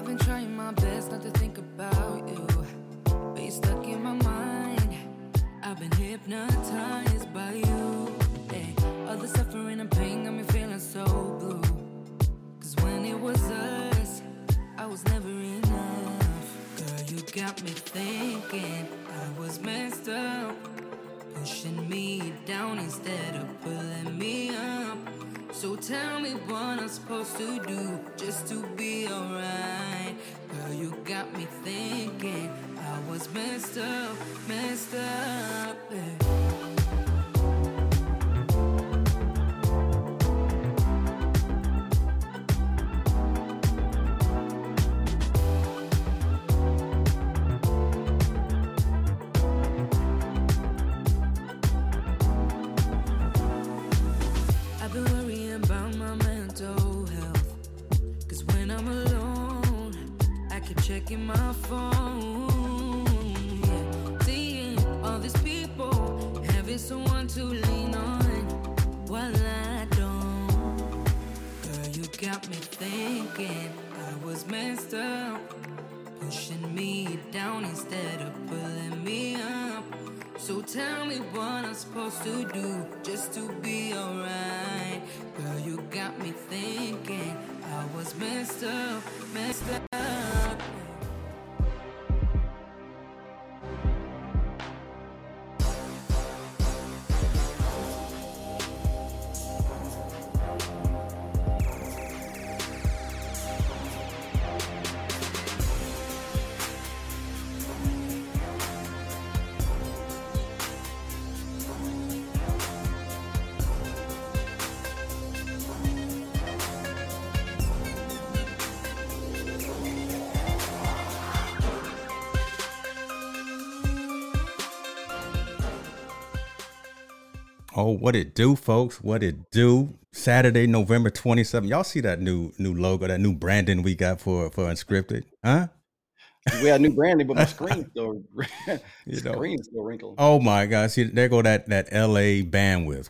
I've been trying my best not to think about you, but you're stuck in my mind. I've been hypnotized by you. Hey, all the suffering and pain got me feeling so blue. Cause when it was us, I was never enough. Girl, you got me thinking I was messed up, pushing me down instead of pulling me up. So tell me what I'm supposed to do just to be alright. Girl, you got me thinking I was messed up, yeah. Checking my phone, yeah. Seeing all these people, having someone to lean on while I don't. Girl, you got me thinking I was messed up, pushing me down instead of pulling me up. So tell me what I'm supposed to do just to be alright. Girl, you got me thinking I was messed up. Oh, what it do, folks? What it do? Saturday, November 27th. Y'all see that new logo, that new branding we got for Unscripted, huh? We had new branding, but my screen still, still wrinkled. Oh my God! See, there go that LA bandwidth.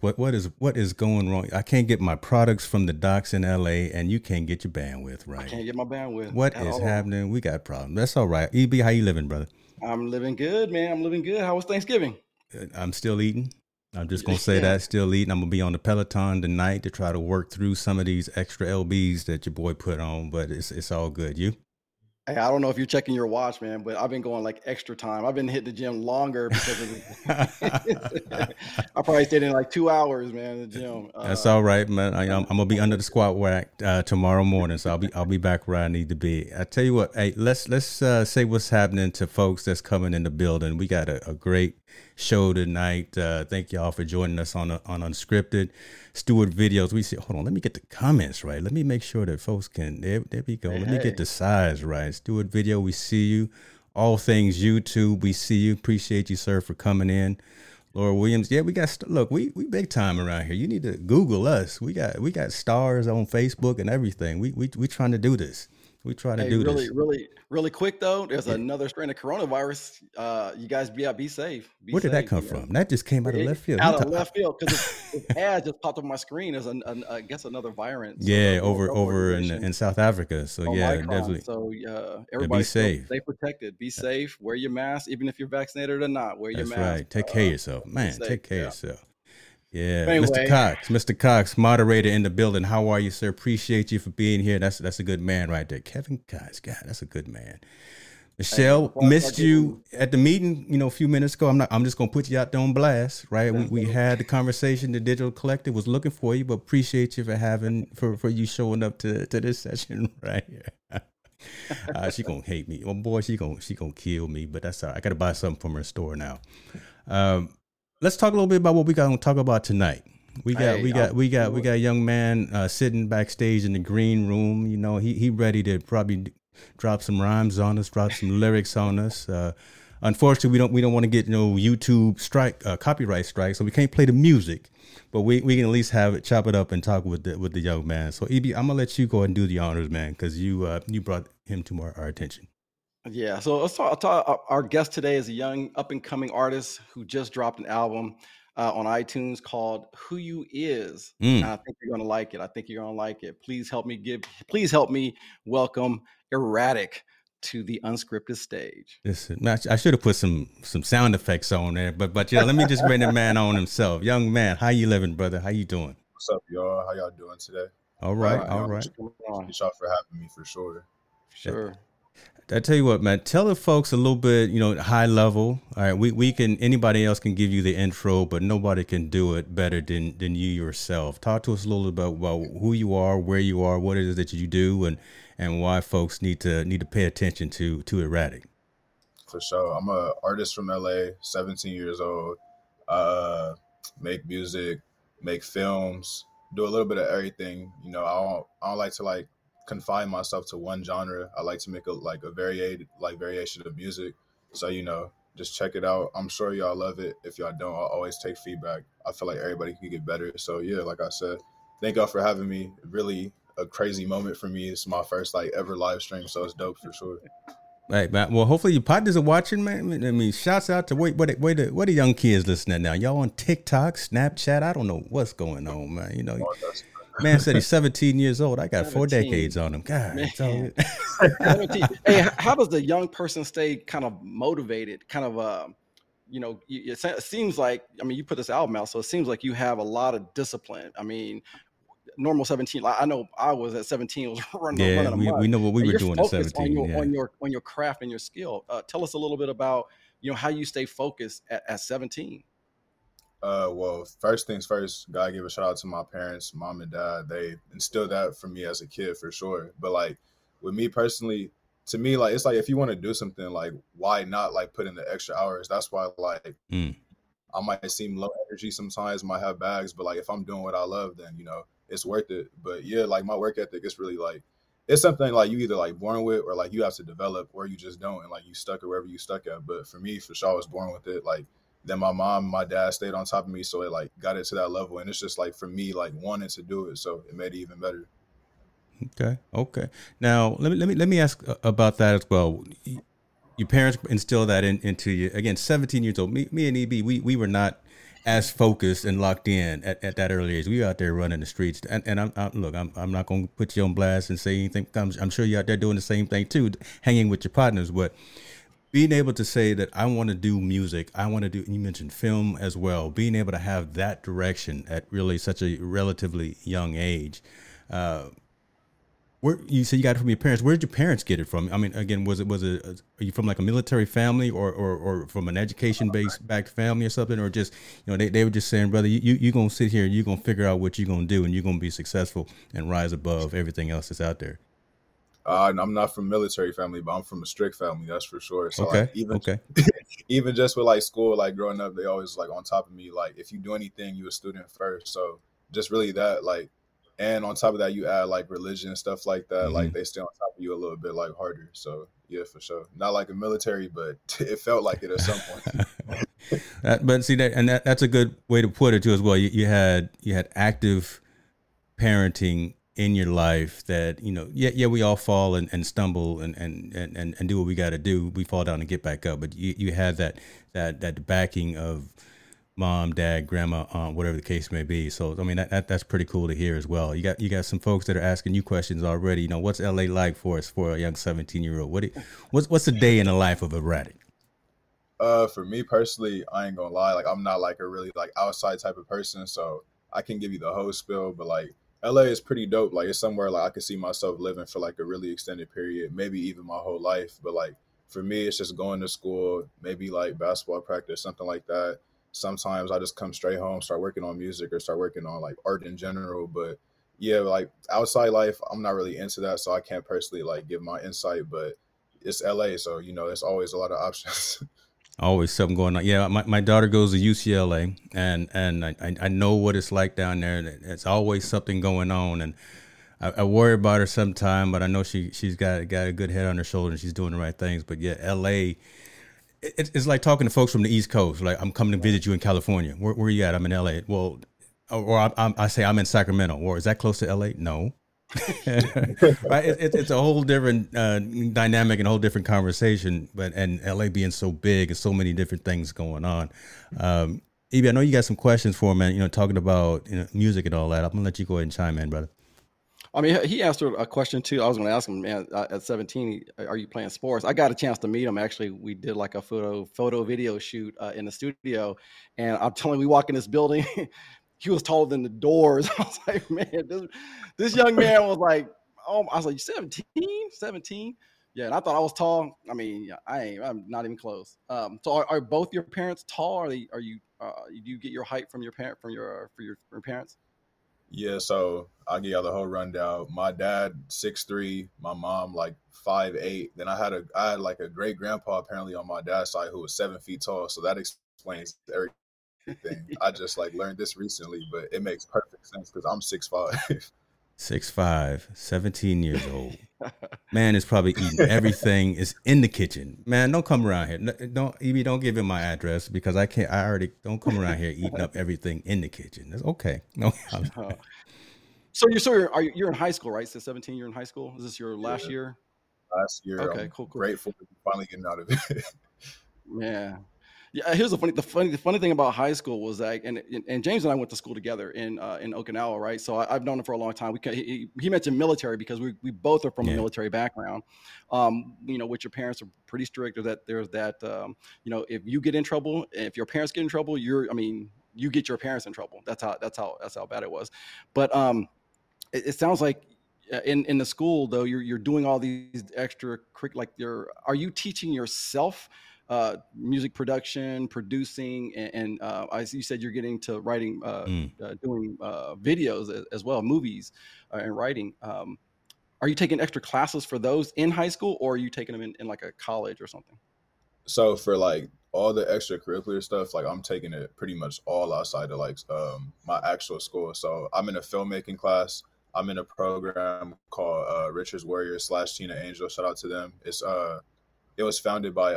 What is going wrong? I can't get my products from the docks in LA, and you can't get your bandwidth right. I can't get my bandwidth. What is happening? We got problems. That's all right. EB, how you living, brother? I'm living good, man. I'm living good. How was Thanksgiving? I'm still eating. I'm just going to say that, still eating. I'm going to be on the Peloton tonight to try to work through some of these extra LBs that your boy put on, but it's all good. You? Hey, I don't know if you're checking your watch, man, but I've been going like extra time. I've been hitting the gym longer because of it. I probably stayed in like 2 hours, man, in the gym. That's all right, man. I'm going to be under the squat rack tomorrow morning, so I'll be back where I need to be. I tell you what, hey, let's say what's happening to folks that's coming in the building. We got a great show tonight. Thank y'all for joining us on Unscripted. Stewart Videos. We see. Hold on. Let me get the comments right. Let me make sure that folks can. There we go. Hey, let me get the size right. Stewart Video. We see you. All Things YouTube. We see you. Appreciate you, sir, for coming in. Laura Williams. Yeah, we got. Look, we big time around here. You need to Google us. We got stars on Facebook and everything. We trying to do this. We try to do really, this. Really quick though. There's another strain of coronavirus. You guys be safe. Where did that come from? That just came out of left field. Out of left field because this ad just popped up on my screen. There's I guess another variant. Yeah, over in South Africa. So definitely. So everybody stay protected. Be safe. Wear your mask, even if you're vaccinated or not. Wear your mask. That's right. Take care of yourself, man. Take care of yourself. Yeah, anyway. Mr. Cox, moderator in the building. How are you, sir? Appreciate you for being here. That's a good man right there. Kevin Cox, God, that's a good man. Michelle, missed you at the meeting, a few minutes ago. I'm just gonna put you out there on blast, right? We had the conversation. The Digital Collective was looking for you, but appreciate you for you showing up to this session right here. She gonna hate me. Oh boy, she gonna kill me. But that's all right. I gotta buy something from her store now. Let's talk a little bit about what we got to talk about tonight. We got a young man sitting backstage in the green room. He ready to probably drop some rhymes on us, drop some lyrics on us. Unfortunately, we don't want to get no YouTube copyright strike, so we can't play the music. But we can at least chop it up and talk with the young man. So EB, I'm gonna let you go ahead and do the honors, man, because you brought him to our attention. Yeah, so our guest today is a young up-and-coming artist who just dropped an album. on iTunes called Who You Is. And I think you're going to like it. Please help me welcome Eratik to the unscripted stage. Listen, I should have put some sound effects on there, but yeah, let me just bring the man on himself. Young man, how you living, brother? How you doing? What's up, y'all? How y'all doing today? All right. Thank y'all for having me for sure. Sure. I tell you what, man, tell the folks a little bit, high level. All right. Anybody else can give you the intro, but nobody can do it better than you yourself. Talk to us a little about who you are, where you are, what it is that you do, and why folks need to pay attention to Eratik. For sure. I'm an artist from LA, 17 years old, make music, make films, do a little bit of everything. I don't like to confine myself to one genre. I like to make a variation of music. So, just check it out. I'm sure y'all love it. If y'all don't, I'll always take feedback. I feel like everybody can get better. So yeah, like I said, thank y'all for having me. Really a crazy moment for me. It's my first ever live stream. So it's dope for sure. Right, man. Well, hopefully your partners are watching, man. I mean, shouts out to what the young kids listening now. Y'all on TikTok, Snapchat. I don't know what's going on, man. Man said he's 17 years old. I got 4 decades on him. God. Hey, how does the young person stay kind of motivated? It seems like, you put this album out, so it seems like you have a lot of discipline. Normal 17. I know I was at 17. Was running. Yeah, running we know what we were doing at 17. On your craft and your skill. Tell us a little bit about how you stay focused at 17. Well, first things first, gotta give a shout out to my parents, mom and dad. They instilled that for me as a kid for sure. But with me personally, to me, it's if you want to do something, why not put in the extra hours? That's why I might seem low energy sometimes, might have bags, but if I'm doing what I love, then it's worth it. But yeah, my work ethic is really it's something you either born with or you have to develop, or you just don't, and you stuck at wherever you stuck at. But for me, for sure, I was born with it. Then my mom, my dad stayed on top of me, so it got it to that level, and it's just for me, wanting to do it, so it made it even better. Okay. Now let me ask about that as well. Your parents instilled that into you. Again, 17 years old. Me and EB, we were not as focused and locked in at that early age. We were out there running the streets, and I'm not gonna put you on blast and say anything. I'm sure you're out there doing the same thing too, hanging with your partners, but. Being able to say that I want to do music, you mentioned film as well, being able to have that direction at really such a relatively young age. Where you say you got it from your parents, where did your parents get it from? I mean, again, was it, are you from a military family or from an education-based back family or something? Or just, they were just saying, brother, you're going to sit here and you're going to figure out what you're going to do and you're going to be successful and rise above everything else that's out there. I'm not from military family, but I'm from a strict family. That's for sure. So even just with school, growing up, they always on top of me. If you do anything, you a student first. So just really that and on top of that, you add religion and stuff like that. Mm-hmm. They stay on top of you a little bit harder. So yeah, for sure. Not a military, but it felt like it at some point. But see that, and that's a good way to put it too as well. You had active parenting in your life that, we all fall and stumble and do what we got to do. We fall down and get back up. But you have that backing of mom, dad, grandma, aunt, whatever the case may be. So, that's pretty cool to hear as well. You got some folks that are asking you questions already. What's LA like for a young 17-year-old? What's a day in the life of Eratik? For me personally, I ain't gonna lie. I'm not a really outside type of person. So I can give you the whole spiel, but LA is pretty dope. It's somewhere I could see myself living for a really extended period, maybe even my whole life. But for me, it's just going to school, maybe basketball practice, something like that. Sometimes I just come straight home, start working on music or start working on art in general. But yeah, outside life, I'm not really into that. So I can't personally give my insight, but it's LA. So, there's always a lot of options. Always something going on. Yeah, my daughter goes to UCLA, and I know what it's like down there. It's always something going on, and I worry about her sometimes. But I know she's got a good head on her shoulder, and she's doing the right things. But yeah, L.A. It's like talking to folks from the East Coast. I'm coming to visit you in California. Where are you at? I'm in L.A. Well, or I say I'm in Sacramento. Or is that close to L.A.? No. Right? It's a whole different dynamic and a whole different conversation, but LA being so big and so many different things going on, EB, I know you got some questions for him, man, you know, talking about, you know, music and all that. I'm going to let you go ahead and chime in, brother. I mean, he answered a question, too. I was going to ask him, man, at 17, are you playing sports? I got a chance to meet him. Actually, we did like a photo video shoot in the studio. And I'm telling you, we walk in this building. He was taller than the doors. I was like, man, this young man was like, oh, I was like, 17? Yeah, and I thought I was tall. I mean, I'm not even close. So are both your parents tall? Do you get your height from your parent, from your parents? Yeah, so I'll give y'all the whole rundown. My dad, 6'3", my mom, like 5'8". Then I had like a great grandpa apparently on my dad's side who was 7 feet tall. So that explains everything. I just like learned this recently, but it makes perfect sense because I'm 6'5". 6'5", 17 years old. Man is probably eating everything is in the kitchen. Man, don't come around here. Don't give him my address because I can't. I already don't come around here eating up everything in the kitchen. That's okay. No. So you're in high school, right? So 17, you're in high school. Is this your last year? Last year. Okay, I'm cool. Grateful for finally getting out of it. Yeah. Yeah, here's the funny thing about high school was like, and James and I went to school together in Okinawa, right? So I've known him for a long time. He mentioned military because we both are from a military background. You know, which your parents are pretty strict, or that there's that you know, if you get in trouble, if your parents get in trouble, you get your parents in trouble. That's how bad it was. But it sounds like in the school though, you're doing all these extra are you teaching yourself? Music production, producing, and as you said, you're getting to writing, doing videos as well, movies and writing. Are you taking extra classes for those in high school, or are you taking them in like a college or something? So for like all the extracurricular stuff, like I'm taking it pretty much all outside of like my actual school. So I'm in a filmmaking class. I'm in a program called Richard's Warriors / Tina Angel. Shout out to them. It was founded by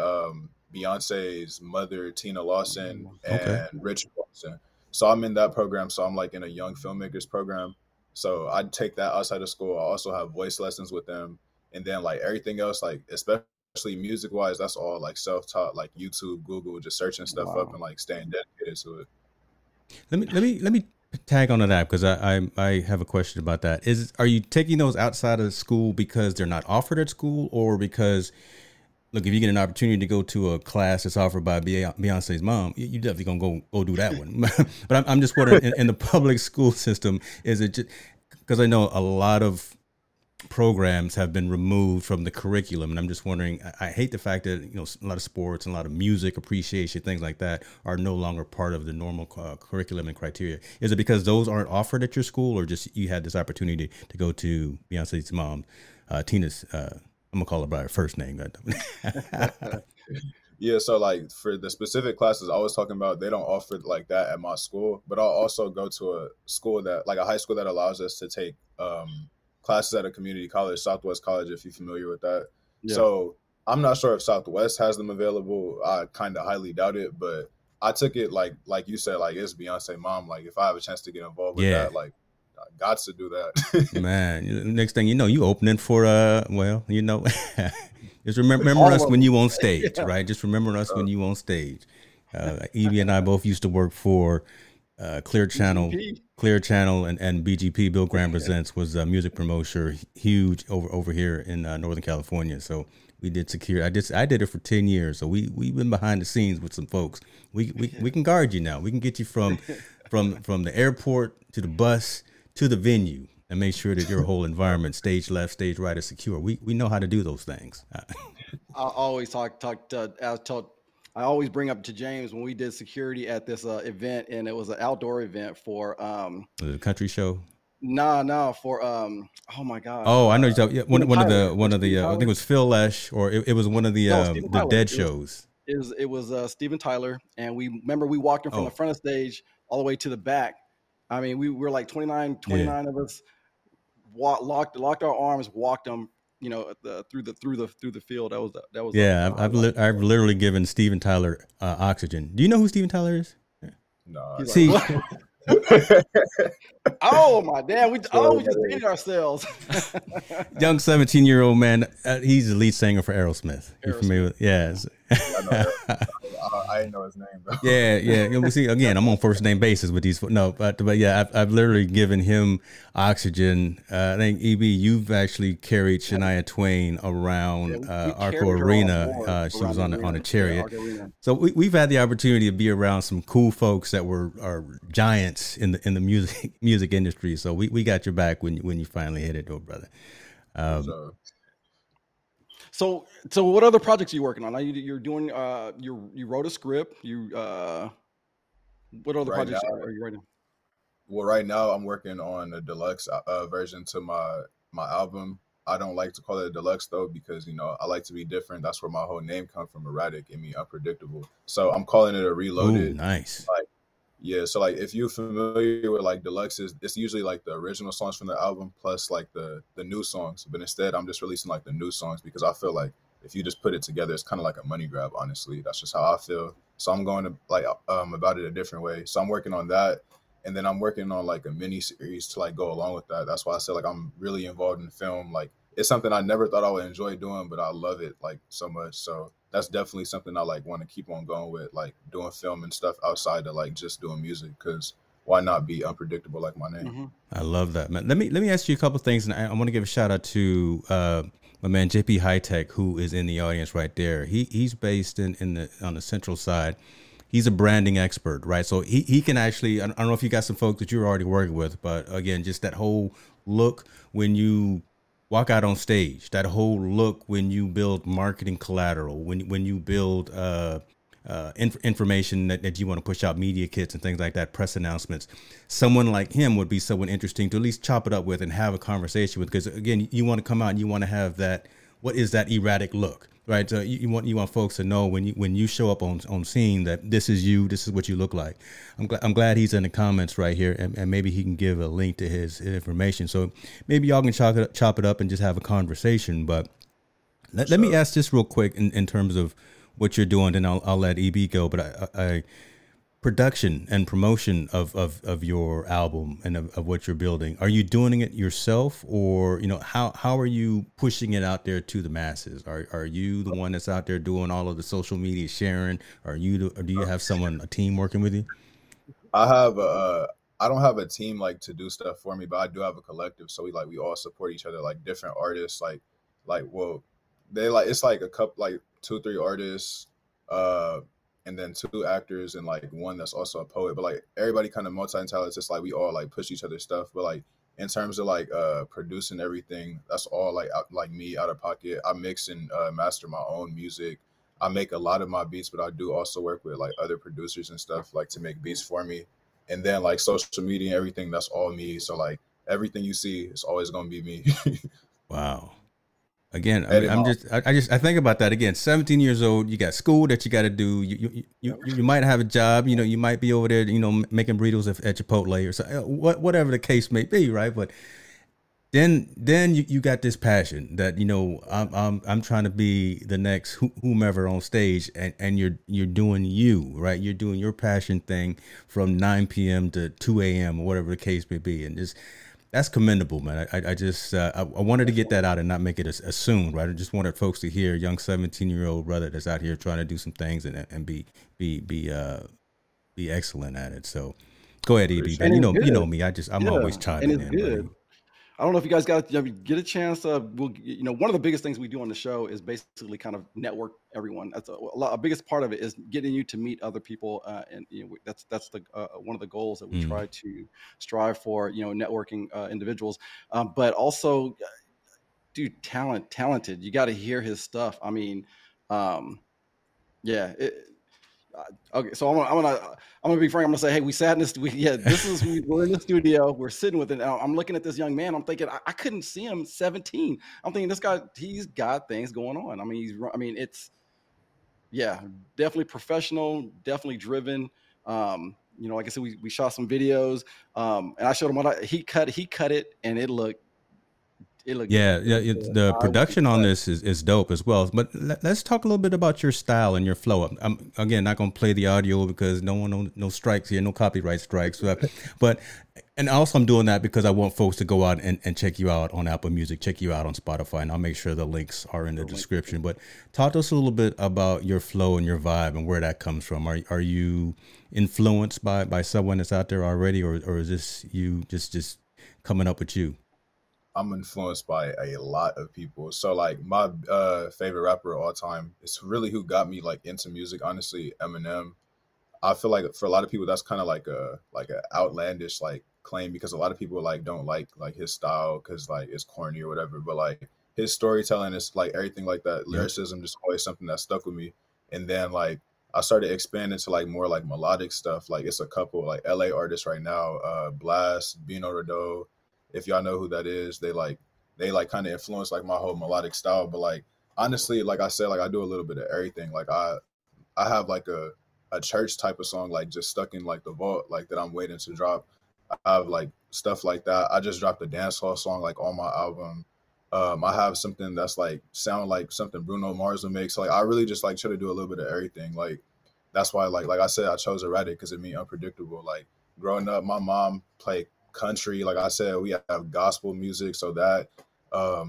Beyonce's mother, Tina Lawson, and Richard Lawson. So I'm in that program. So I'm like in a young filmmakers program. So I take that outside of school. I also have voice lessons with them. And then like everything else, like especially music wise, that's all like self-taught, like YouTube, Google, just searching stuff up and like staying dedicated to it. Let me tag onto that because I have a question about that. Are you taking those outside of school because they're not offered at school, or because look, if you get an opportunity to go to a class that's offered by Beyonce's mom, you're definitely going to go do that one. But I'm just wondering, in the public school system, is it just because I know a lot of programs have been removed from the curriculum? And I'm just wondering, I hate the fact that, you know, a lot of sports and a lot of music appreciation, things like that are no longer part of the normal curriculum and criteria. Is it because those aren't offered at your school, or just you had this opportunity to go to Beyonce's mom, Tina's I'm gonna call her by her first name. Yeah, so like for the specific classes I was talking about, they don't offer like that at my school, but I'll also go to a school that, like a high school that allows us to take classes at a community college, Southwest College, if you're familiar with that. Yeah. So I'm not sure if Southwest has them available. I kind of highly doubt it, but I took it like you said, like it's Beyonce mom. Like if I have a chance to get involved with that, like got to do that. Man, next thing you know, you opening for just remember us when you on stage. Right, just remember us when you on stage. Evie and I both used to work for Clear Channel and BGP. Bill Graham Presents was a music promoter, huge over here in Northern California. So we did secure. I did it for 10 years. So we've been behind the scenes with some folks. We can guard you now. We can get you from the airport to the bus to the venue and make sure that your whole environment, stage left, stage right, is secure. We know how to do those things. I always I always bring up to James when we did security at this event, and it was an outdoor event for the country show. Oh my God. Oh, I know you're talking. Yeah, one of the I think it was Phil Lesh, or it was one of the Dead shows. It was Steven Tyler, and we walked in from the front of stage all the way to the back. I mean, we were like 29 of us locked our arms, walked them, you know, through the field. That was. Yeah. I've literally given Steven Tyler oxygen. Do you know who Steven Tyler is? Yeah. No. See. Oh my damn! We just dated ourselves. Young 17-year-old man. He's the lead singer for Aerosmith. You familiar with? Yes. I know. I didn't know his name, though. Yeah. You see, again, I'm on first name basis with these. No, but yeah, I've literally given him oxygen. I think EB, you've actually carried Shania Twain around Arco Arena. She was on a chariot. Yeah, so we've had the opportunity to be around some cool folks that are giants in the music industry. So we got your back when you finally hit it, though, brother. So what other projects are you working on? You're doing, you wrote a script. What other projects are you writing? Well, right now I'm working on a deluxe version to my album. I don't like to call it a deluxe though, because, you know, I like to be different. That's where my whole name comes from, erratic, and me unpredictable. So I'm calling it a reloaded. Ooh, nice. Yeah, so if you're familiar with deluxes, it's usually the original songs from the album plus the new songs. But instead, I'm just releasing the new songs because I feel if you just put it together, it's kind of like a money grab. Honestly, that's just how I feel. So I'm going to about it a different way. So I'm working on that, and then I'm working on a mini series to go along with that. That's why I said I'm really involved in film. It's something I never thought I would enjoy doing, but I love it so much. So that's definitely something I want to keep on going with, doing film and stuff outside of just doing music, because why not be unpredictable like my name? Mm-hmm. I love that, man. Let me ask you a couple things, and I want to give a shout out to my man JP Hightech, who is in the audience right there. He's based on the Central Side. He's a branding expert, right? So he can actually, I don't know if you got some folks that you're already working with, but again, just that whole look when you walk out on stage, that whole look when you build marketing collateral, when you build information that you want to push out, media kits and things like that, press announcements. Someone like him would be someone interesting to at least chop it up with and have a conversation with, because, again, you want to come out and you want to have that, what is that erratic look, right? So you want folks to know when you show up on scene that this is you, this is what you look like. I'm glad he's in the comments right here, and maybe he can give a link to his information. So maybe y'all can chop it up and just have a conversation. But let me ask this real quick in terms of what you're doing, and I'll let EB go. But I production and promotion of your album and of what you're building. Are you doing it yourself, or, you know, how are you pushing it out there to the masses? Are you the one that's out there doing all of the social media sharing? Or do you have a team working with you? I have I don't have a team to do stuff for me, but I do have a collective. So we all support each other, different artists, it's a couple, 2-3 artists, and then 2 actors and one that's also a poet, but everybody kind of multi-talented. It's just we all push each other's stuff, but in terms of producing everything, that's all me out of pocket. I mix and master my own music. I make a lot of my beats, but I do also work with other producers and stuff to make beats for me. And then social media and everything, that's all me. So everything you see is always gonna be me. Wow. Again, I think about that again. 17 years old, you got school that you got to do. You might have a job, you know, you might be over there, you know, making burritos at Chipotle or so, whatever the case may be, right? But then you got this passion that, you know, I'm trying to be the next whomever on stage, and you're doing you, right? You're doing your passion thing from 9 p.m. to 2 a.m. or whatever the case may be, and just. That's commendable, man. I wanted to get that out and not make it assumed, right? I just wanted folks to hear young 17-year-old brother that's out here trying to do some things and be excellent at it. So go ahead, EB. Man. You know me. I'm always chiming in. And it's good. Right? I don't know if you guys get a chance. One of the biggest things we do on the show is basically kind of network everyone. That's a biggest part of it is getting you to meet other people, and that's the one of the goals that we try to strive for. You know, networking individuals, but also, dude, talented. You got to hear his stuff. I mean, yeah. Okay, so I'm gonna be frank. I'm gonna say, hey, we sat in this. We're in the studio. We're sitting with it. I'm looking at this young man. I'm thinking, I couldn't see him 17. I'm thinking this guy, he's got things going on. I mean, it's, yeah, definitely professional, definitely driven. You know, like I said, we shot some videos, and I showed him what he cut it, and it looked It looked good. The production on this is dope as well. But let's talk a little bit about your style and your flow. I'm again not gonna play the audio because no strikes here, no copyright strikes. But and also I'm doing that because I want folks to go out and check you out on Apple Music, check you out on Spotify, and I'll make sure the links are in the description. But talk to us a little bit about your flow and your vibe and where that comes from. Are you influenced by someone that's out there already, or is this you just coming up with you? I'm influenced by a lot of people. So like my favorite rapper of all time, it's really who got me like into music. Honestly, Eminem. I feel like for a lot of people, that's kind of like a outlandish like claim, because a lot of people like don't like his style because like it's corny or whatever. But like his storytelling is like everything like that. Lyricism just always something that stuck with me. And then like I started expanding to like more like melodic stuff. Like it's a couple like LA artists right now, Blast, Bino Rideaux. If y'all know who that is, they kind of influence like my whole melodic style. But like honestly, like I said, like I do a little bit of everything. Like I have like a church type of song like just stuck in like the vault like that I'm waiting to drop. I have like stuff like that. I just dropped a dancehall song like on my album. I have something that's like sound like something Bruno Mars would make. So like I really just like try to do a little bit of everything. Like that's why like I said, I chose Eratik because it means unpredictable. Like growing up, my mom played country, like I said, we have gospel music, so that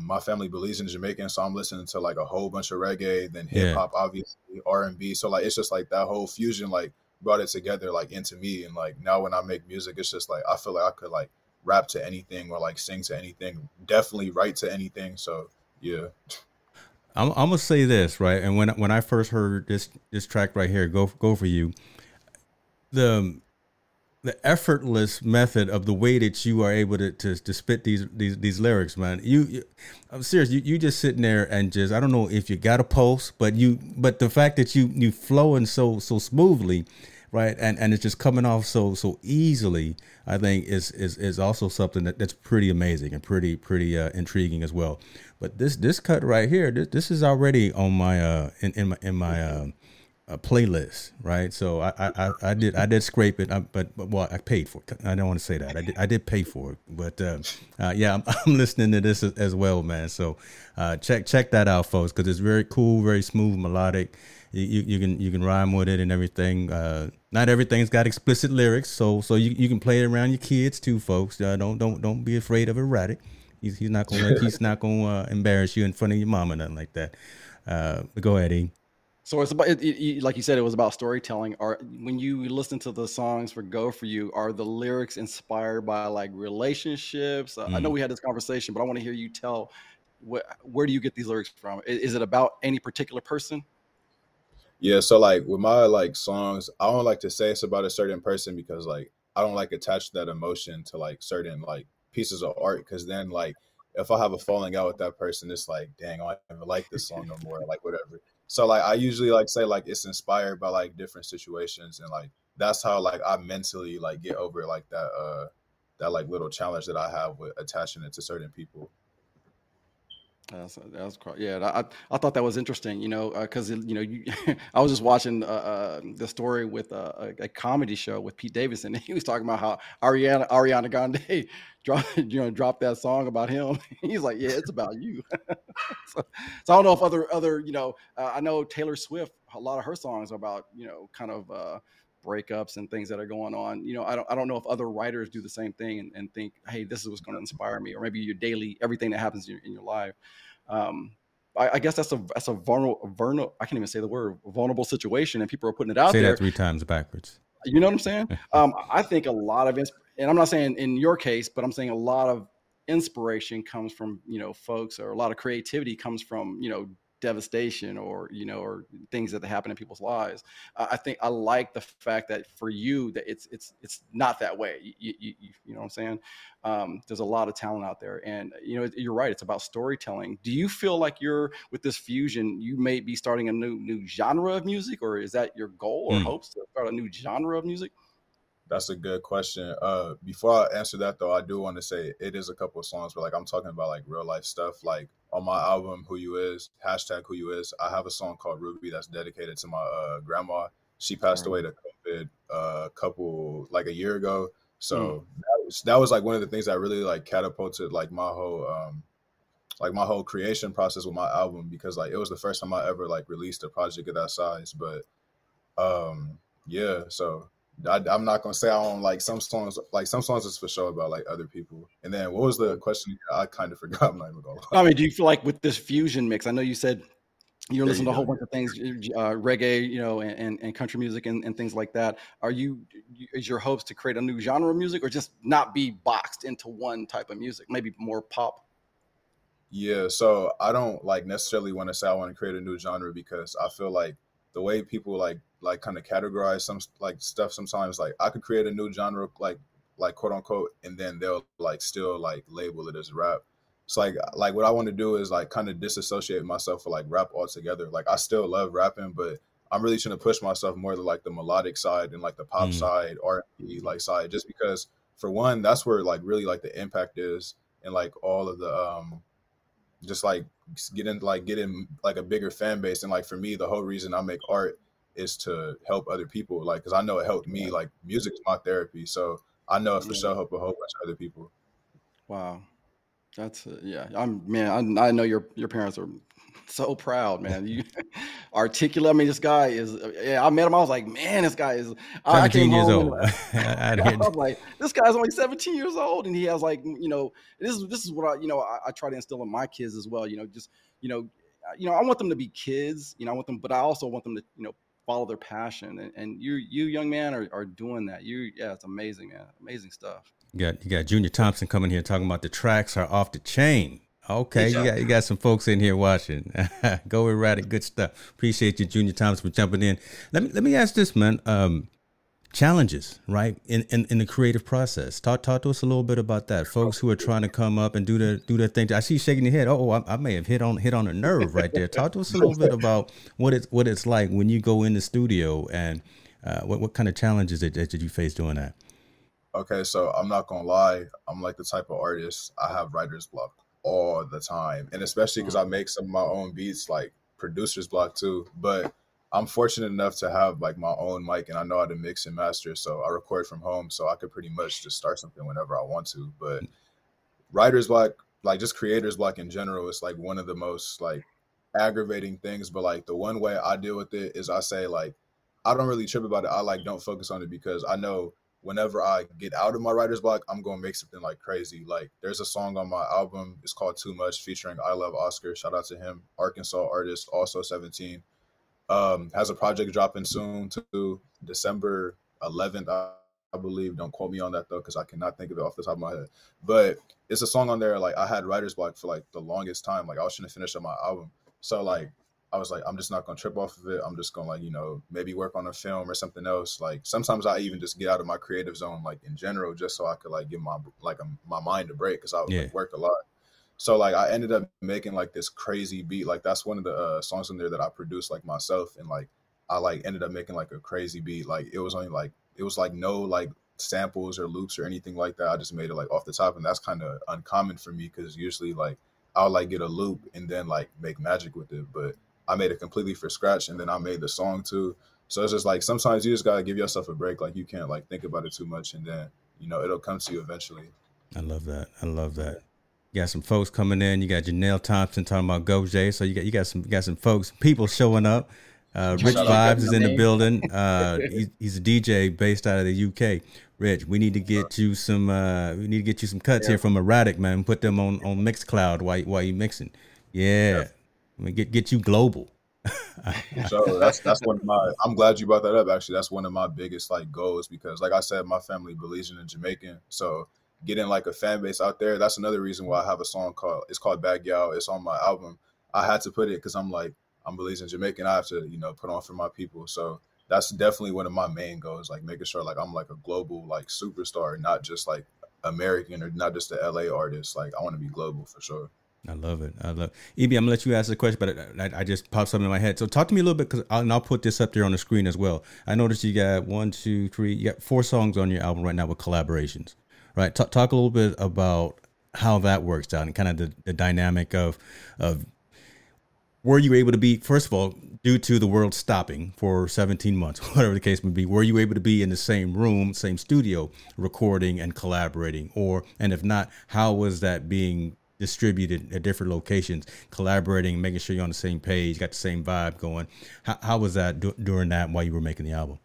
my family believes in Jamaican, so I'm listening to like a whole bunch of reggae, then hip-hop, obviously R&B, so like it's just like that whole fusion like brought it together like into me. And like now when I make music, it's just like I feel like I could like rap to anything or like sing to anything, definitely write to anything. So yeah, I'm gonna say this, right? And when I first heard this track right here, go for you, the effortless method of the way that you are able to spit these lyrics, man. You I'm serious. You just sitting there and just, I don't know if you got a pulse, but the fact that you flowing so smoothly, right? And it's just coming off so easily, I think is also something that's pretty amazing and pretty intriguing as well. But this cut right here, this is already on my, in my playlist, right? So I did scrape it, but well, I paid for it. I don't want to say that. I did pay for it, but yeah, I'm listening to this as well, man. So check that out, folks, because it's very cool, very smooth, melodic. You can rhyme with it and everything. Not everything's got explicit lyrics, so you can play it around your kids too, folks. Don't be afraid of Eratik. He's not gonna embarrass you in front of your mom or nothing like that. But go ahead, E. So it's about, like you said, it was about storytelling. Or when you listen to the songs for "Go for You," are the lyrics inspired by like relationships? I know we had this conversation, but I want to hear you tell. Where do you get these lyrics from? Is it about any particular person? Yeah. So like with my like songs, I don't like to say it's about a certain person because like I don't like attach that emotion to like certain like pieces of art, because then like if I have a falling out with that person, it's like, dang, I don't even like this song no more. Like whatever. So like I usually like say like it's inspired by like different situations, and like that's how like I mentally like get over like that like little challenge that I have with attaching it to certain people. That's quite, yeah. I thought that was interesting, you know, because I was just watching the story with a comedy show with Pete Davidson, and he was talking about how Ariana Grande dropped that song about him. He's like, yeah, it's about you. so I don't know if other I know Taylor Swift, a lot of her songs are about kind of breakups and things that are going on. I don't know if other writers do the same thing and think, hey, this is what's going to inspire me, or maybe your daily, everything that happens in your life. I guess that's a vulnerable, I can't even say the word, vulnerable situation, and people are putting it out there. Say that 3 times backwards. You know what I'm saying? I think a lot of, and I'm not saying in your case, but I'm saying a lot of inspiration comes from, folks, or a lot of creativity comes from, devastation or things that happen in people's lives. I think I like the fact that for you that it's not that way. You know what I'm saying? There's a lot of talent out there, and you're right. It's about storytelling. Do you feel like you're with this fusion, you may be starting a new genre of music, or is that your goal or hopes to start a new genre of music? That's a good question. Before I answer that, though, I do want to say it is a couple of songs, but like I'm talking about like real life stuff. Like on my album, Who You Is, #WhoYouIs, I have a song called Ruby that's dedicated to my grandma. She passed away to COVID a year ago. So that was like one of the things that really like catapulted like my whole like my whole creation process with my album, because like it was the first time I ever like released a project of that size. But yeah, so I'm not gonna say I don't like some songs. Like some songs is for sure about like other people. And then what was the question? I kind of forgot. I'm not even gonna lie. I mean, do you feel like with this fusion mix? I know you said you're listening to a whole bunch of things, reggae, you know, and country music and things like that. Is your hopes to create a new genre of music, or just not be boxed into one type of music, maybe more pop? Yeah. So I don't like necessarily want to say I want to create a new genre, because I feel like the way people like kind of categorize some like stuff sometimes, like I could create a new genre, like quote unquote, and then they'll like still like label it as rap. So like what I want to do is like kind of disassociate myself for like rap altogether. Like I still love rapping, but I'm really trying to push myself more to like the melodic side and like the pop side, R&B like side, just because for one, that's where like really like the impact is, and like all of the just like getting like a bigger fan base. And like for me, the whole reason I make art is to help other people, like because I know it helped me. Like music is my therapy, so I know it for sure helped a whole bunch of other people. Wow. That's yeah. I know your parents are so proud, man. You articulate. I mean, this guy is. Yeah, I met him. I was like, man, this guy is. 17 years old. I was like, this guy's only 17 years old, and he has like, you know, this is what I try to instill in my kids as well. You know, just I want them to be kids. You know, I want them, but I also want them to follow their passion. And you young man are doing that. It's amazing, man. Amazing stuff. You got Junior Thompson coming here talking about the tracks are off the chain. Okay, you got some folks in here watching. Go Eratik, good stuff. Appreciate you, Junior Thompson, for jumping in. Let me ask this, man. Challenges, right, in the creative process. Talk to us a little bit about that. Folks who are trying to come up and do their thing. I see you shaking your head. Oh, I may have hit on a nerve right there. Talk to us a little bit about what it's like when you go in the studio, and what kind of challenges did you face doing that? Okay, so I'm not gonna lie, I'm like the type of artist, I have writer's block all the time. And especially because I make some of my own beats, like producer's block too. But I'm fortunate enough to have like my own mic, and I know how to mix and master. So I record from home, so I could pretty much just start something whenever I want to. But writer's block, like just creator's block in general, is like one of the most like aggravating things. But like the one way I deal with it is I say like, I don't really trip about it. I like don't focus on it, because I know whenever I get out of my writer's block, I'm going to make something like crazy. Like there's a song on my album, it's called Too Much, featuring I Love Oscar. Shout out to him, Arkansas artist, also 17. Has a project dropping soon too, December 11th, I believe. Don't quote me on that though, because I cannot think of it off the top of my head. But it's a song on there, like I had writer's block for like the longest time. Like I was trying to finish up my album. So like, I was like, I'm just not going to trip off of it. I'm just going to like, maybe work on a film or something else. Like sometimes I even just get out of my creative zone, like in general, just so I could like give my, like my mind a break. Cause I like, worked a lot. So like I ended up making like this crazy beat. Like that's one of the songs in there that I produced like myself. And like, I like ended up making like a crazy beat. Like it was only like, it was like no like samples or loops or anything like that. I just made it like off the top. And that's kind of uncommon for me, cause usually like I'll like get a loop and then like make magic with it. But I made it completely from scratch, and then I made the song too. So it's just like, sometimes you just got to give yourself a break. Like you can't like think about it too much, and then, it'll come to you eventually. I love that. You got some folks coming in. You got Janelle Thompson talking about Gojay. So you got some folks, people showing up. Rich Vibes is in the building. He's a DJ based out of the UK. Rich, we need to get you some, cuts here from Eratik, man. Put them on Mixcloud while you're mixing. Yeah. I mean, get you global. So that's one of my, I'm glad you brought that up. Actually, that's one of my biggest like goals, because like I said, my family believes in Jamaican. So getting like a fan base out there, that's another reason why I have a song called Bad Gal. It's on my album. I had to put it because I'm like, I'm Belizean Jamaican. I have to, put on for my people. So that's definitely one of my main goals, like making sure like I'm like a global like superstar, not just like American or not just a LA artist. Like I want to be global for sure. I love it. EB, I'm going to let you ask the question, but I just popped something in my head. So talk to me a little bit, and I'll put this up there on the screen as well. I noticed you got four songs on your album right now with collaborations, right? Talk a little bit about how that works out and kind of the dynamic of were you able to be, first of all, due to the world stopping for 17 months, whatever the case may be, were you able to be in the same room, same studio, recording and collaborating? And if not, how was that being distributed at different locations, collaborating, making sure you're on the same page, got the same vibe going. How was that during that while you were making the album?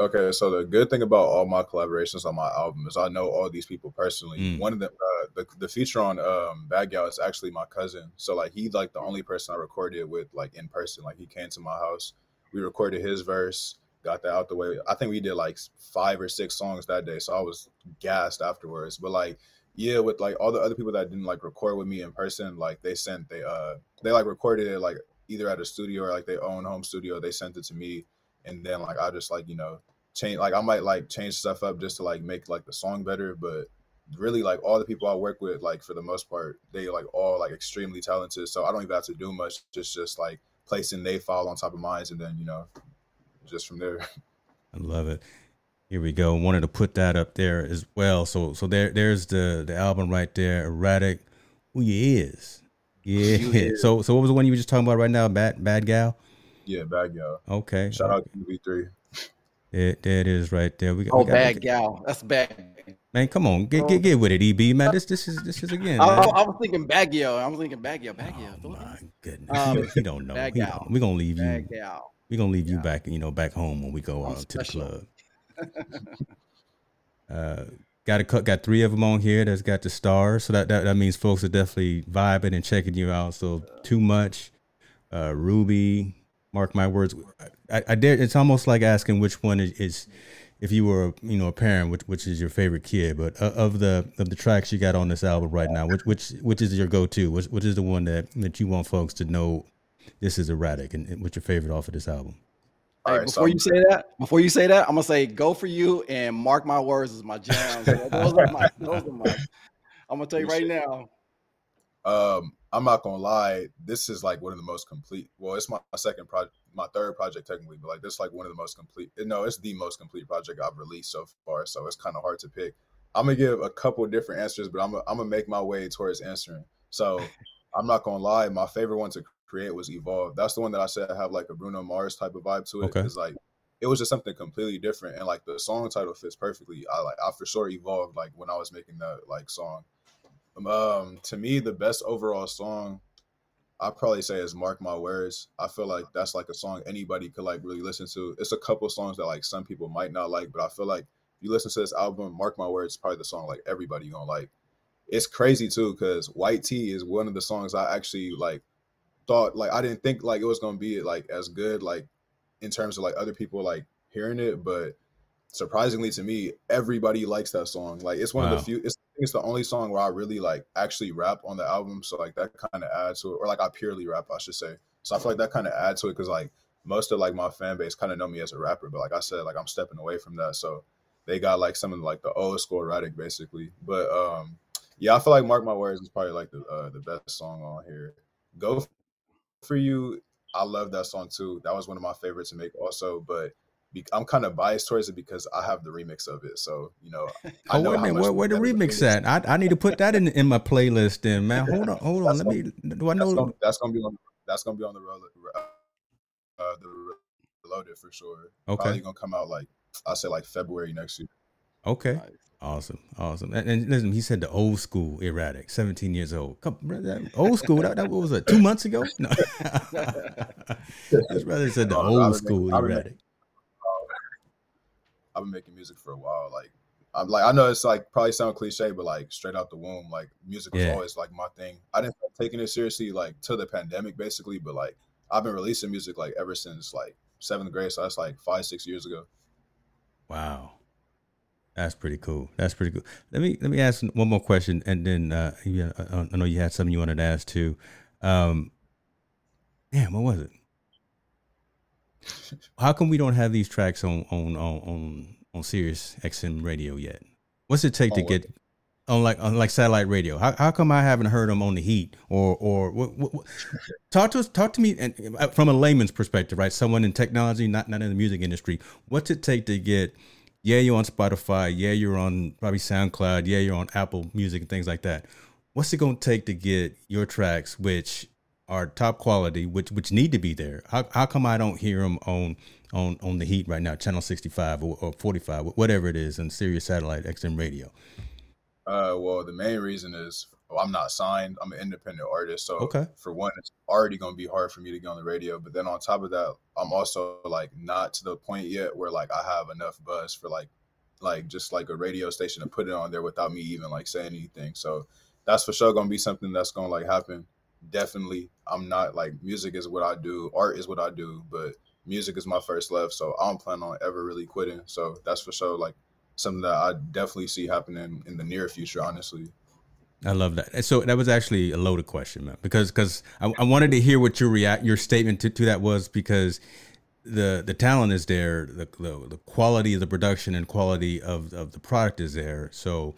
Okay, so the good thing about all my collaborations on my album is I know all these people personally. One of them, the feature on Bad Gal, is actually my cousin. So like he's like the only person I recorded with like in person. Like he came to my house, we recorded his verse, got that out the way. I think we did like 5 or 6 songs that day, so I was gassed afterwards. But like, yeah, with like all the other people that didn't like record with me in person, like they like recorded it like either at a studio or like their own home studio. They sent it to me. And then like I just like, you know, change, like I might like change stuff up just to like make like the song better. But really like all the people I work with, like for the most part, they like all like extremely talented. So I don't even have to do much. It's just like placing their file on top of mine, and then, you know, just from there. I love it. Here we go. Wanted to put that up there as well. So there's the album right there, Eratik. Who you is? Yeah. So what was the one you were just talking about right now? Bad Gal? Yeah, Bad Gal. Okay. Shout out to EB3. There it is right there. We got Bad Gal. That's bad. Man, come on. Get with it, EB, man. This is again. I was thinking Bad Gal. Bad Gal. Oh, my goodness. You don't know. Bad Gal. We're going to leave you. Bad Gal. We're going to leave you back, you know, back home when we go out to the club. Got 3 of them on here that's got the stars. So that means folks are definitely vibing and checking you out. So Too Much, Ruby, Mark My Words. I dare. It's almost like asking which one is if you were, you know, a parent, which is your favorite kid. But of the tracks you got on this album right now, which is your go-to? Which is the one that you want folks to know? This is Eratik, and what's your favorite off of this album? All right, before you say that, I'm gonna say Go For You and Mark My Words is my jam. So those are my. I'm gonna tell you right now. I'm not gonna lie, this is like one of the most complete. Well, it's my second project, my third project technically, but like this is like one of the most complete. No, it's the most complete project I've released so far. So it's kind of hard to pick. I'm gonna give a couple different answers, but I'm gonna make my way towards answering. So I'm not gonna lie, my favorite one to create was Evolve. That's the one that I said I have like a Bruno Mars type of vibe to it. Okay. It's like it was just something completely different, and like the song title fits perfectly. I for sure evolved like when I was making that like song. To me, the best overall song I probably say is Mark My Words. I feel like that's like a song anybody could like really listen to. It's a couple songs that like some people might not like, but I feel like if you listen to this album, Mark My Words is probably the song like everybody gonna like. It's crazy too, because White Tea is one of the songs I actually like thought like I didn't think like it was gonna be like as good like in terms of like other people like hearing it, but surprisingly to me, everybody likes that song. Like it's one of the few. It's the only song where I really like actually rap on the album, so like that kind of adds to it, or like I purely rap, I should say. So I feel like that kind of adds to it, because like most of like my fan base kind of know me as a rapper, but like I said, like I'm stepping away from that, so they got like some of like the old school Eratik basically. But yeah, I feel like Mark My Words is probably like the best song on here. Go For You, I love that song too. That was one of my favorites to make also, but I'm kind of biased towards it because I have the remix of it. So, you know, I know where the remix at? I need to put that in my playlist then, man. Hold on. That's going to be on the Reloaded for sure. Okay. Probably going to come out like, I say like February next year. Okay. Right. Awesome. And listen, he said the old school Eratik, 17 years old. Old school, that what was it? 2 months ago? No. His brother said the old school Eratik. I've been making music for a while. Like I'm like, I know it's like probably sound cliche, but like straight out the womb, like music was always like my thing. I didn't start taking it seriously like till the pandemic basically, but like I've been releasing music like ever since like 7th grade. So that's like 5-6 years ago. Wow. That's pretty cool. Let me ask one more question. And then, I know you had something you wanted to ask too. Damn, what was it? How come we don't have these tracks on Sirius XM radio yet? What's it take to get on like satellite radio? How come I haven't heard them on the Heat or what? Talk to me and from a layman's perspective, right? Someone in technology, not in the music industry. What's it take to get? Yeah, you're on Spotify. Yeah, you're on probably SoundCloud. Yeah, you're on Apple Music and things like that. What's it gonna take to get your tracks, which are top quality, which need to be there? How come I don't hear them on the Heat right now, channel 65 or 45, whatever it is, on Sirius Satellite XM Radio? Well, the main reason is I'm not signed. I'm an independent artist. So for one, it's already going to be hard for me to get on the radio. But then on top of that, I'm also like not to the point yet where like I have enough buzz for like just like a radio station to put it on there without me even like saying anything. So that's for sure going to be something that's going to like happen. Definitely. I'm not like, music is what I do. Art is what I do, but music is my first love. So I don't plan on ever really quitting. So that's for sure. Like something that I definitely see happening in the near future, honestly. I love that. So that was actually a loaded question, man, because I wanted to hear what your statement to that was, because the talent is there, the quality of the production and quality of the product is there. So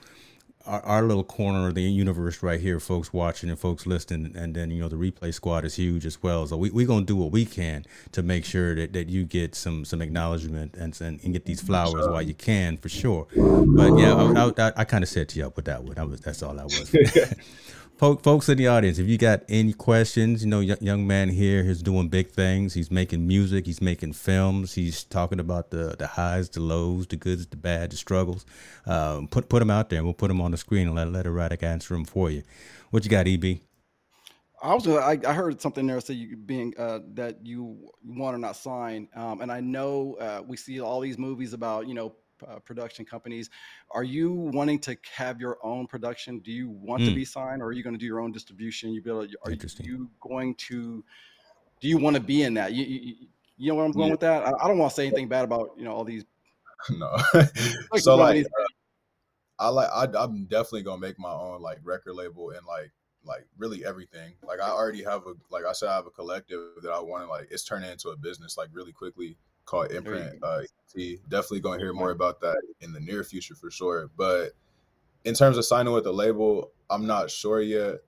our little corner of the universe right here, folks watching and folks listening, and then, you know, the replay squad is huge as well. So we're going to do what we can to make sure that you get some acknowledgement and get these flowers while you can, for sure. But yeah, I kind of set you up with that one. That's all I was. Folks in the audience, if you got any questions, you know, young man here is doing big things. He's making music. He's making films. He's talking about the highs, the lows, the goods, the bad, the struggles. Put them out there, and we'll put them on the screen and let Eratik answer them for you. What you got, EB? I heard something there. So you being that you want to not sign, and I know we see all these movies about, you know, production companies. Are you wanting to have your own production? Do you want to be signed, or are you going to do your own distribution? Do you want to be in that? You know where I'm going with that? I don't want to say anything bad about, you know, all these. No. So like, I'm definitely going to make my own like record label and like really everything. Like I already have I have a collective that I want to like, it's turning into a business like really quickly, called Imprint. Definitely going to hear more about that in the near future for sure. But in terms of signing with the label, I'm not sure yet.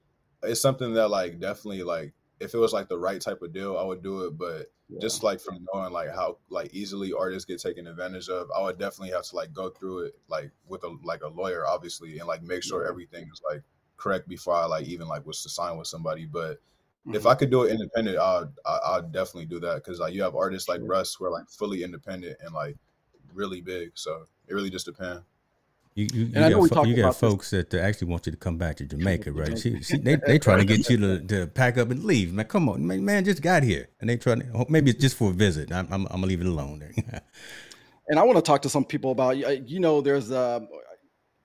It's something that like definitely like if it was like the right type of deal, I would do it. But just like from knowing like how like easily artists get taken advantage of, I would definitely have to like go through it like with a lawyer, obviously, and like make sure everything is like correct before I like even like was to sign with somebody. But if I could do it independent, I'll definitely do that, because like you have artists like Russ who are like fully independent and like really big. So it really just depends. You got folks that actually want you to come back to Jamaica, right? They try to get you to pack up and leave. Man, come on, man, just got here, and they try to, maybe it's just for a visit. I'm gonna leave it alone there. And I want to talk to some people about, you know, there's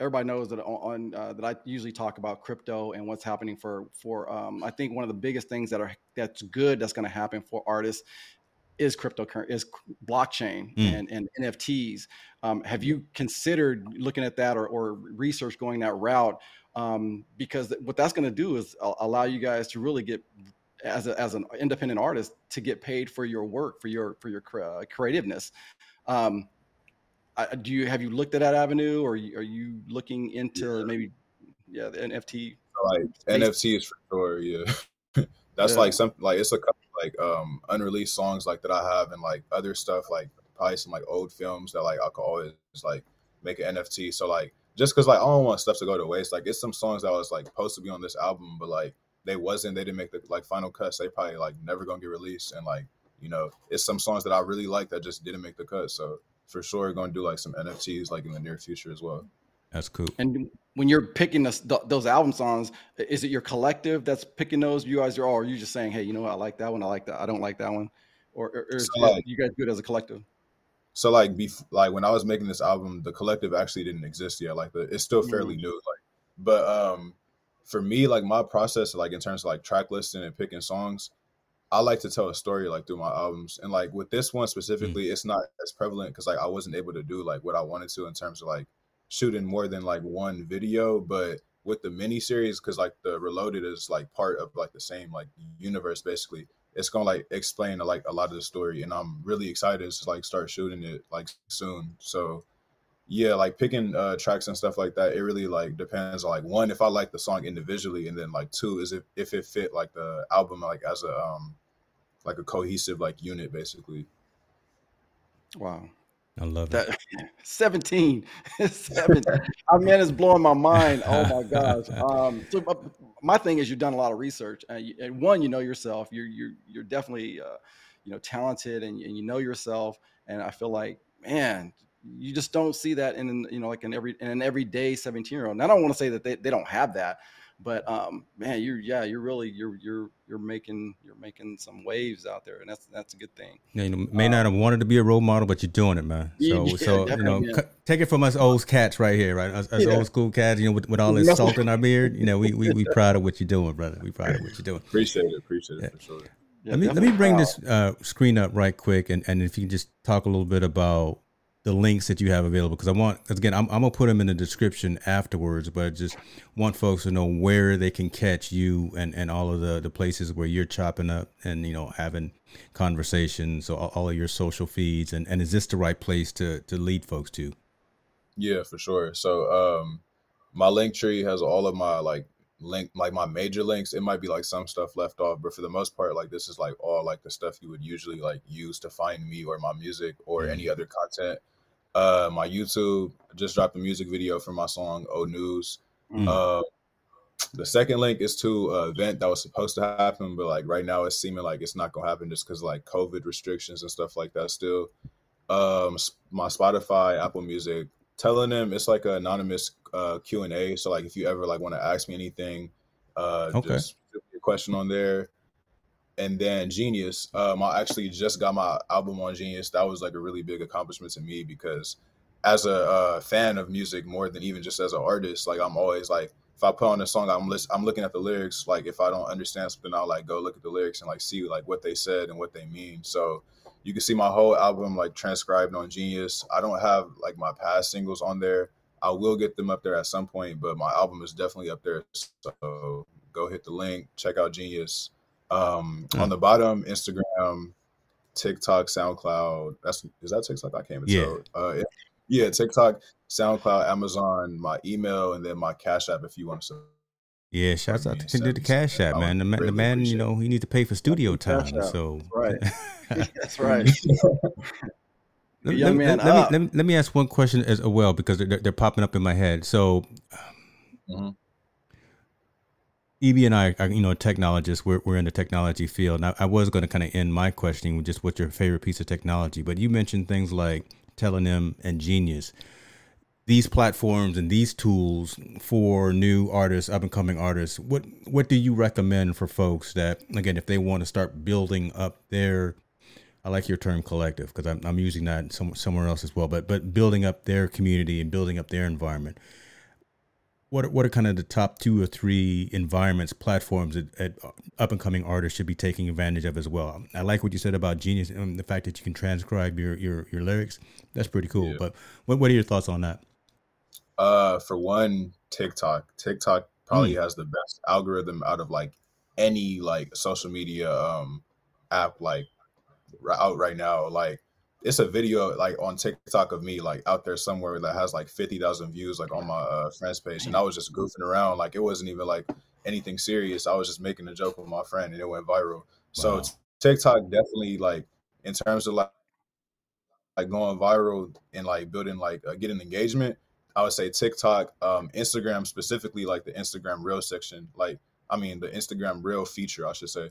everybody knows that that I usually talk about crypto and what's happening for I think one of the biggest things that's good that's going to happen for artists is cryptocurrency, is blockchain and NFTs. Have you considered looking at that or research going that route? Because what that's going to do is allow you guys to really get, as an independent artist, to get paid for your work, for your creativeness. Have you looked at that avenue, or are you looking into maybe the NFT? Like NFT is for sure, yeah. That's like something like, it's a couple like unreleased songs like that I have, and like other stuff, like probably some like old films that like I could always like make an NFT. So like, just because like I don't want stuff to go to waste. Like it's some songs that I was like supposed to be on this album, but like they didn't make the like final cuts. They probably like never gonna get released. And like, you know, it's some songs that I really like that just didn't make the cut. So for sure, we're going to do like some NFTs like in the near future as well. That's cool. And when you're picking those album songs, is it your collective that's picking those? You guys are all, or are you just saying, hey, you know what? I like that one. I like that. I don't like that one. Or so like, you guys do it as a collective? So like, when I was making this album, the collective actually didn't exist yet. Like it's still fairly new. Like, but for me, like my process, like in terms of like track listing and picking songs, I like to tell a story like through my albums, and like with this one specifically, it's not as prevalent because like I wasn't able to do like what I wanted to in terms of like shooting more than like one video. But with the mini series, because like the Reloaded is like part of like the same like universe basically, it's gonna like explain like a lot of the story, and I'm really excited to like start shooting it like soon. So yeah, like picking tracks and stuff like that, it really like depends on like one, if I like the song individually, and then like two is if it fit like the album like as a like a cohesive like unit basically. Wow, I love that. 17 I mean, it's blowing my mind. Oh my gosh. So my thing is, you've done a lot of research, and one, you know yourself, you're definitely you know, talented, and you know yourself, and I feel like, man, you just don't see that in, you know, like in an everyday 17-year-old. And I don't want to say that they don't have that, But man, you're really making some waves out there, and that's a good thing. Yeah, you may not have wanted to be a role model, but you're doing it, man. Take it from us old cats right here, right? Us old school cats, with all this salt in our beard, we proud of what you're doing, brother. We proud of what you're doing. Appreciate it for sure. Yeah, let me bring this screen up right quick, and if you can just talk a little bit about the links that you have available, because I'm gonna put them in the description afterwards, but I just want folks to know where they can catch you and all of the places where you're chopping up and having conversations, so all of your social feeds, and is this the right place to lead folks to? Yeah, for sure. So my link tree has all of my my major links. It might be some stuff left off, but for the most part, this is all the stuff you would usually use to find me or my music or any other content. My YouTube, I just dropped a music video for my song "O News." The second link is to an event that was supposed to happen, but right now it's seeming like it's not gonna happen just because COVID restrictions and stuff like that still. My Spotify, Apple Music, Tellonym, it's an anonymous Q&A, so if you ever want to ask me anything, just put your question on there. And then Genius, I actually just got my album on Genius. That was a really big accomplishment to me, because as a fan of music, more than even just as an artist, I'm always if I put on a song, I'm looking at the lyrics. If I don't understand something, I'll go look at the lyrics and see what they said and what they mean. So you can see my whole album transcribed on Genius. I don't have my past singles on there. I will get them up there at some point, but my album is definitely up there. So go hit the link, check out Genius. On the bottom, Instagram, TikTok, SoundCloud. Is that TikTok? I can't even tell. Yeah, TikTok, SoundCloud, Amazon, my email, and then my Cash App if you want to. Yeah, shouts out to the Cash App, man. The man, he needs to pay for studio time. So that's right. Let me ask one question as well, because they're popping up in my head. So EB and I are, technologists. We're in the technology field. And I was going to kind of end my questioning with just what's your favorite piece of technology. But you mentioned things like Tellonym and Genius. These platforms and these tools for new artists, up and coming artists, what do you recommend for folks that, again, if they want to start building up their, I like your term collective, because I'm using that somewhere else as well, but building up their community and building up their environment. What are kind of the top 2 or 3 environments, platforms that up and coming artists should be taking advantage of as well? I like what you said about Genius and the fact that you can transcribe your lyrics. That's pretty cool. Yeah. But what are your thoughts on that? For one, TikTok probably has the best algorithm out of any social media app out right now. It's a video on TikTok of me out there somewhere that has 50,000 views on my friend's page, and I was just goofing around. It wasn't even anything serious. I was just making a joke with my friend, and it went viral. Wow. So TikTok definitely in terms of going viral and building getting engagement. I would say TikTok, Instagram specifically, the Instagram Reel section, the Instagram Reel feature, I should say,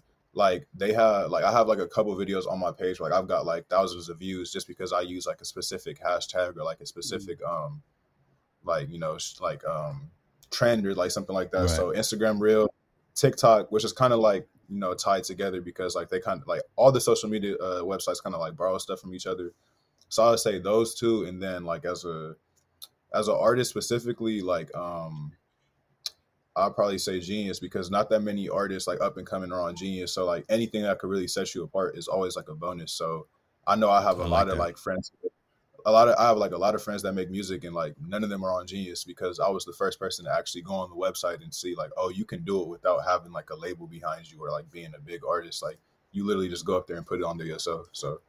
they have, I have a couple videos on my page, I've got thousands of views just because I use a specific hashtag or a specific, trend or something like that. Right. So Instagram Reel, TikTok, which is kind of tied together because they kind of all the social media websites kind of borrow stuff from each other. So I would say those two, and then as an artist specifically, I'll probably say Genius, because not that many artists up and coming are on Genius. So anything that could really set you apart is always a bonus. So I know I have a lot of friends that make music, and none of them are on Genius, because I was the first person to actually go on the website and see oh, you can do it without having a label behind you or being a big artist. You literally just go up there and put it on there yourself. So.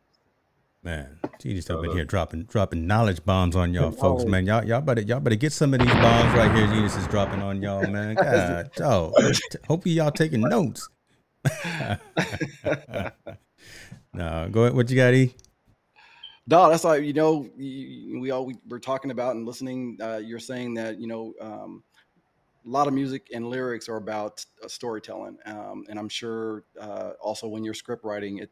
Man, Genius up in here dropping knowledge bombs on y'all folks, man. Y'all better get some of these bombs right here. Genius is dropping on y'all, man. God, hopefully y'all taking notes. No, go ahead. What you got, E? No, that's all. We're talking about and listening. You're saying that a lot of music and lyrics are about storytelling, and I'm sure also when you're script writing,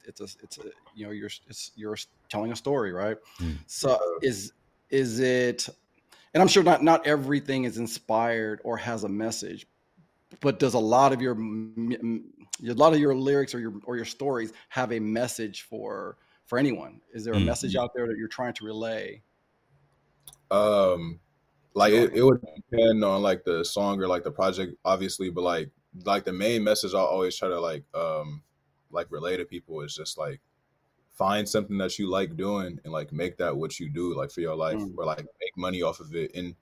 you're telling a story, right? Mm. So is it? And I'm sure not everything is inspired or has a message, but does a lot of your lyrics or your stories have a message for anyone? Is there a message out there that you're trying to relay? Like it would depend on like the song or like the project, obviously, but like the main message I'll always try to like relay to people is just like find something that you like doing and like make that what you do like for your life or like make money off of it. And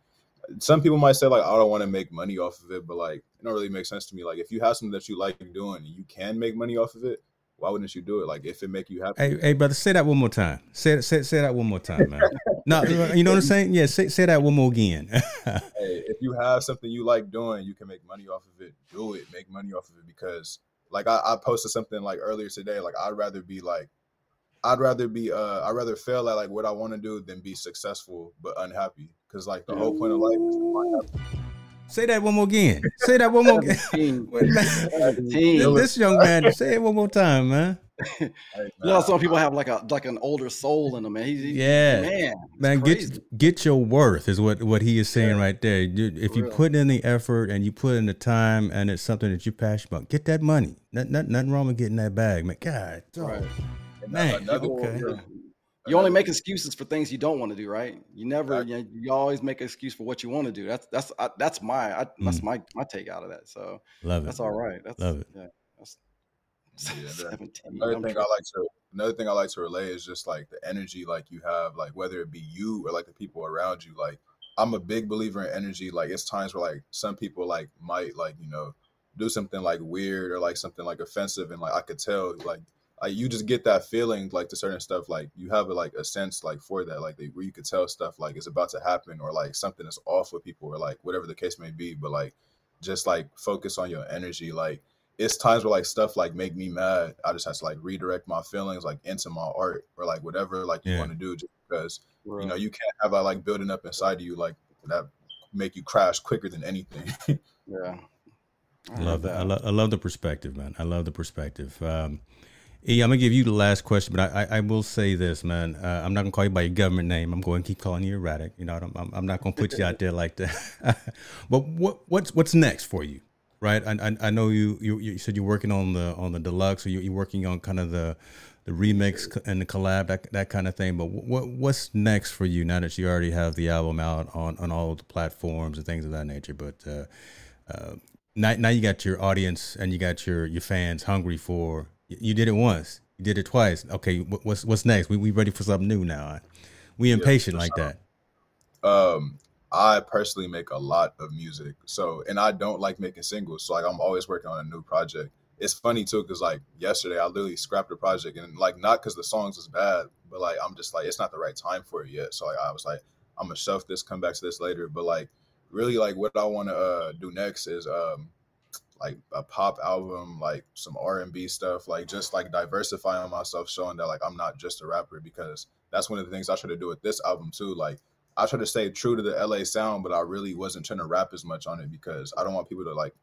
some people might say like, I don't want to make money off of it, but like it don't really make sense to me. Like if you have something that you like doing and you can make money off of it, why wouldn't you do it? Like if it make you happy. Hey brother, say that one more time. Say that one more time, man. No, you know what I'm saying? Yeah, say that one more again. Hey, if you have something you like doing, you can make money off of it, do it, make money off of it. Because like I posted something like earlier today, like I'd rather fail at like what I want to do than be successful but unhappy. Because like the whole point of life is to find happiness. Say that one more again. Say that one more again. This young man, say it one more time, man. Hey, man. You know, some people have like an older soul in them, man. Man, get your worth is what he is saying right there. If you put in the effort and you put in the time and it's something that you're passionate about, get that money. Nothing wrong with getting that bag, man. God, man. You only make excuses for things you don't want to do, right? You never, you always make an excuse for what you want to do. That's my take out of that. So love it. That's all right. Love it. Yeah, another thing I like to relay is just like the energy, like you have, like whether it be you or like the people around you. Like I'm a big believer in energy. Like it's times where like some people like might like, you know, do something like weird or like something like offensive, and like I could tell like. You just get that feeling like to certain stuff, like you have like a sense like for that, like where you could tell stuff like is about to happen or like something is off with people or like whatever the case may be. But like just like focus on your energy. Like it's times where like stuff like make me mad. I just have to like redirect my feelings like into my art or like whatever like you want to do, just because you know you can't have that like building up inside of you like that make you crash quicker than anything. Yeah, I love that. I love the perspective, man. I love the perspective. E, I'm going to give you the last question, but I will say this, man. I'm not going to call you by your government name. I'm going to keep calling you Eratik. You know, I'm not going to put you out there like that. But what's next for you, right? I know you said you're working on the deluxe, or you're working on kind of the remix and the collab, that kind of thing. But what's next for you now that you already have the album out on all the platforms and things of that nature? But now you got your audience and you got your fans hungry for. You did it once. You did it twice. Okay, what's next? We ready for something new now. We impatient like that. I personally make a lot of music, so and I don't like making singles. So like I'm always working on a new project. It's funny too, because like yesterday I literally scrapped the project, and like not because the songs was bad, but like I'm just like it's not the right time for it yet. So like I was like I'm gonna shelf this, come back to this later. But like really like what I want to do next is like a pop album, like some R&B stuff, like just like diversifying myself, showing that like I'm not just a rapper, because that's one of the things I try to do with this album too. Like I try to stay true to the LA sound, but I really wasn't trying to rap as much on it because I don't want people to like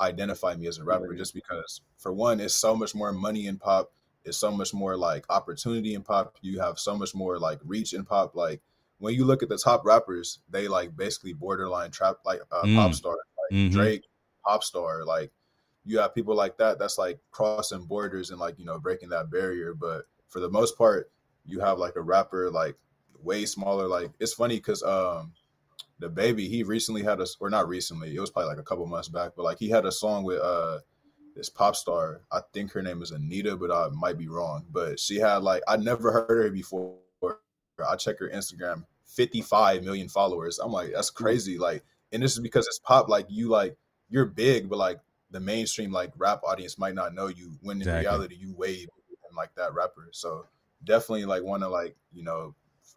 identify me as a rapper, just because for one, it's so much more money in pop. It's so much more like opportunity in pop. You have so much more like reach in pop. Like when you look at the top rappers, they like basically borderline trap, like pop star, like Drake, pop star. Like you have people like that that's like crossing borders and like, you know, breaking that barrier. But for the most part, you have like a rapper like way smaller. Like it's funny because the baby, he recently had it was probably like a couple months back, but like he had a song with this pop star. I think her name is Anita, but I might be wrong. But she had like, I never heard her before. I check her Instagram, 55 million followers. I'm like, that's crazy. Like, and this is because it's pop. Like you like, you're big, but like the mainstream like rap audience might not know you, when in reality you way like that rapper. So definitely like want to like, you know,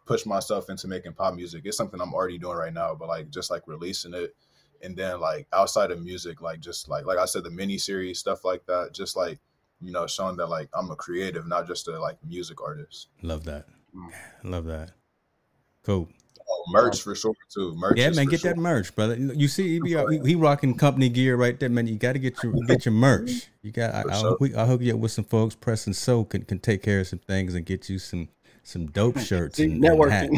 push myself into making pop music. It's something I'm already doing right now, but like just like releasing it. And then like outside of music, like just like I said, the mini series stuff like that, just like, you know, showing that like I'm a creative, not just a like music artist. Love that. Love that. Cool. Merch for sure too. Merch, yeah, man, get that merch, brother. You see, EB, he rocking company gear right there, man. You got to get your merch. You got. I'll hook you up with some folks. Press and Sew can take care of some things and get you some some dope shirts and networking.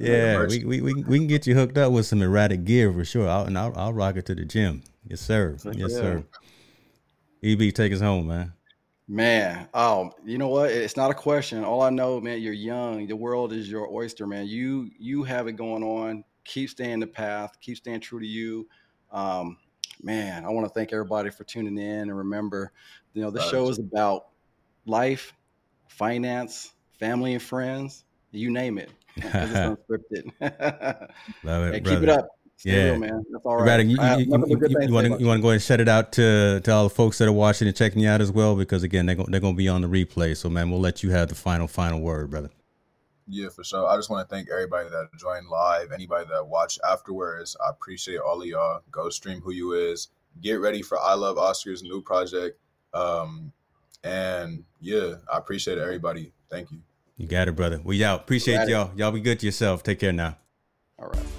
Yeah, we can get you hooked up with some Eratik gear for sure. I'll rock it to the gym. Yes, sir. Yes, sir. EB, take us home, man. Man, you know what? It's not a question. All I know, man, you're young. The world is your oyster, man. You have it going on. Keep staying the path. Keep staying true to you. Man, I want to thank everybody for tuning in. And remember, you know, this show is about life, finance, family and friends. You name it. It's unscripted. Love it, hey, keep it up. Stay real, man. That's all right. You want to go ahead and shut it out to all the folks that are watching and checking you out as well, because again, they're going to be on the replay. So, man, we'll let you have the final word, brother. Yeah, for sure. I just want to thank everybody that joined live, anybody that watched afterwards. I appreciate all of y'all. Go stream Who You Is. Get ready for I Love Oscar's new project. And yeah, I appreciate everybody. Thank you. You got it, brother. We out. Appreciate y'all. Y'all be good to yourself. Take care now. All right.